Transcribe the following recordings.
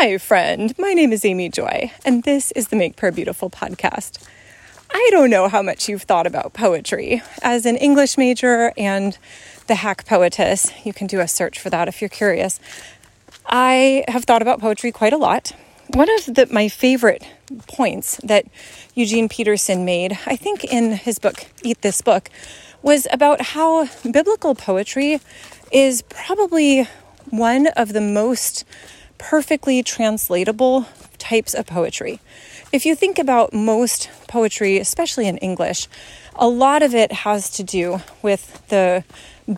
Hi, friend. My name is Amy Joy, and this is the Make Prayer Beautiful podcast. I don't know how much you've thought about poetry. As an English major and the hack poetess, you can do a search for that if you're curious. I have thought about poetry quite a lot. One of my favorite points that Eugene Peterson made, I think in his book, Eat This Book, was about how biblical poetry is probably one of the most perfectly translatable types of poetry. If you think about most poetry, especially in English, a lot of it has to do with the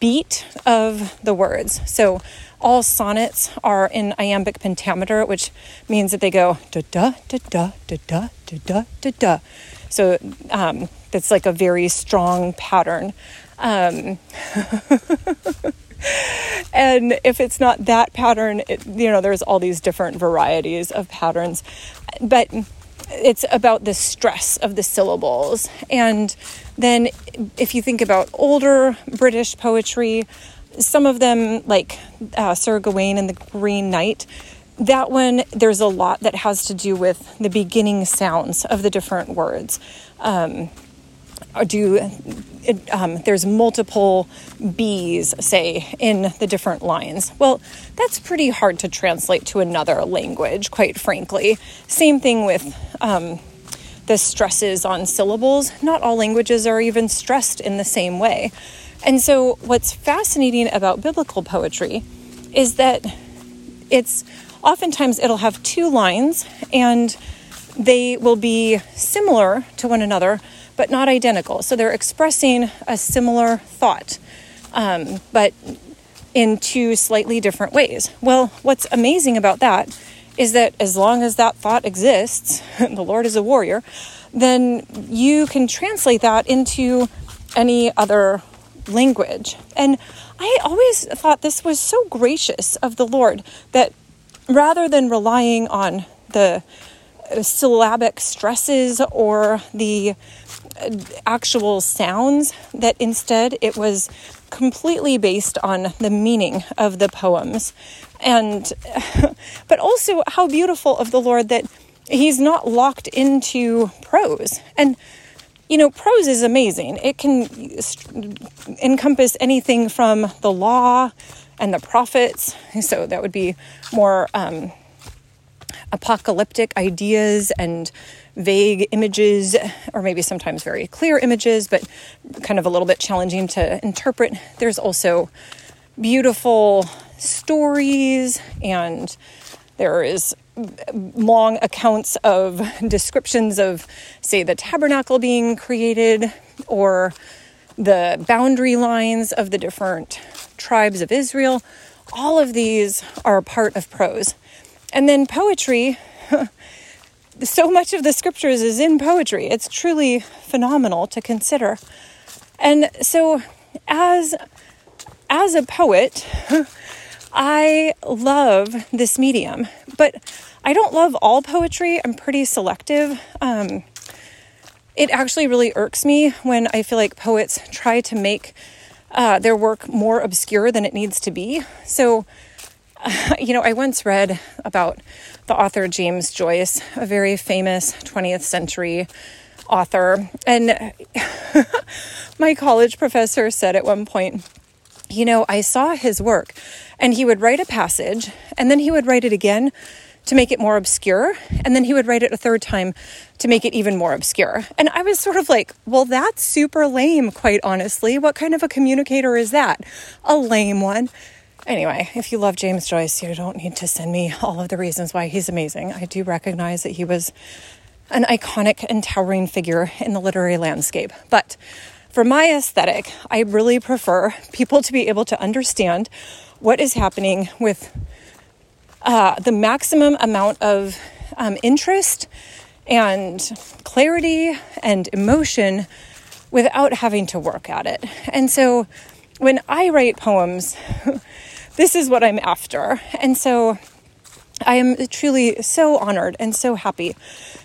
beat of the words. So all sonnets are in iambic pentameter, which means that they go da da da da da da da da da. So that's like a very strong pattern. And if it's not that pattern, there's all these different varieties of patterns, but it's about the stress of the syllables. And then if you think about older British poetry, some of them like Sir Gawain and the Green Knight, that one, there's a lot that has to do with the beginning sounds of the different words. There's multiple B's, say, in the different lines. Well, that's pretty hard to translate to another language, quite frankly. Same thing with the stresses on syllables. Not all languages are even stressed in the same way. And so what's fascinating about biblical poetry is that it's oftentimes it'll have two lines and they will be similar to one another, but not identical. So they're expressing a similar thought, but in two slightly different ways. Well, what's amazing about that is that as long as that thought exists, and the Lord is a warrior, then you can translate that into any other language. And I always thought this was so gracious of the Lord that rather than relying on the syllabic stresses or the actual sounds, that instead it was completely based on the meaning of the poems. And but also how beautiful of the Lord that he's not locked into prose. And prose is amazing. It can encompass anything from the law and the prophets, so that would be more apocalyptic ideas and vague images, or maybe sometimes very clear images, but kind of a little bit challenging to interpret. There's also beautiful stories, and there is long accounts of descriptions of, say, the tabernacle being created, or the boundary lines of the different tribes of Israel. All of these are part of prose. And then poetry, so much of the scriptures is in poetry. It's truly phenomenal to consider. And so as a poet, I love this medium, but I don't love all poetry. I'm pretty selective. It actually really irks me when I feel like poets try to make their work more obscure than it needs to be. So I once read about the author James Joyce, a very famous 20th century author. And my college professor said at one point, I saw his work and he would write a passage and then he would write it again to make it more obscure. And then he would write it a third time to make it even more obscure. And I was sort of like, well, that's super lame, quite honestly. What kind of a communicator is that? A lame one. Anyway, if you love James Joyce, you don't need to send me all of the reasons why he's amazing. I do recognize that he was an iconic and towering figure in the literary landscape. But for my aesthetic, I really prefer people to be able to understand what is happening with the maximum amount of interest and clarity and emotion without having to work at it. And so when I write poems, this is what I'm after. And so I am truly so honored and so happy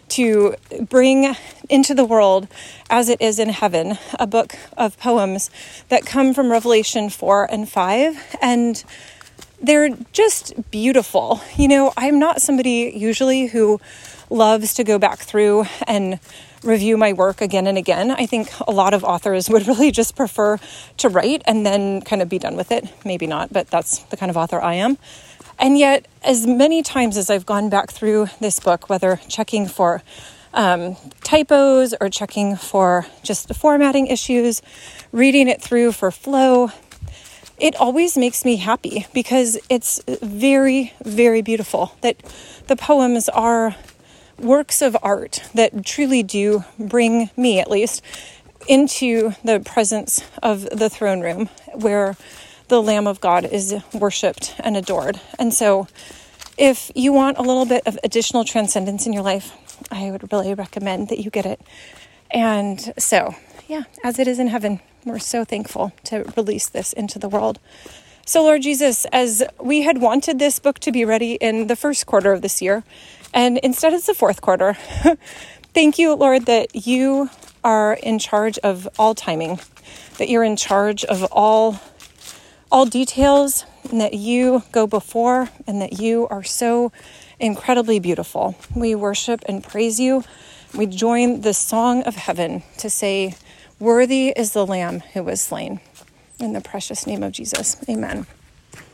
to bring into the world, As It Is in Heaven, a book of poems that come from Revelation 4 and 5. And they're just beautiful. You know, I'm not somebody usually who loves to go back through and review my work again and again. I think a lot of authors would really just prefer to write and then kind of be done with it. Maybe not, but that's the kind of author I am. And yet, as many times as I've gone back through this book, whether checking for typos or checking for just the formatting issues, reading it through for flow, it always makes me happy because it's very, very beautiful that the poems are works of art that truly do bring me, at least, into the presence of the throne room where the Lamb of God is worshipped and adored. And so if you want a little bit of additional transcendence in your life, I would really recommend that you get it. And so, yeah, As It Is in Heaven, we're so thankful to release this into the world. So Lord Jesus, as we had wanted this book to be ready in the first quarter of this year, and instead it's the fourth quarter, thank you, Lord, that you are in charge of all timing, that you're in charge of all details, and that you go before, and that you are so incredibly beautiful. We worship and praise you. We join the song of heaven to say, worthy is the Lamb who was slain. In the precious name of Jesus, amen.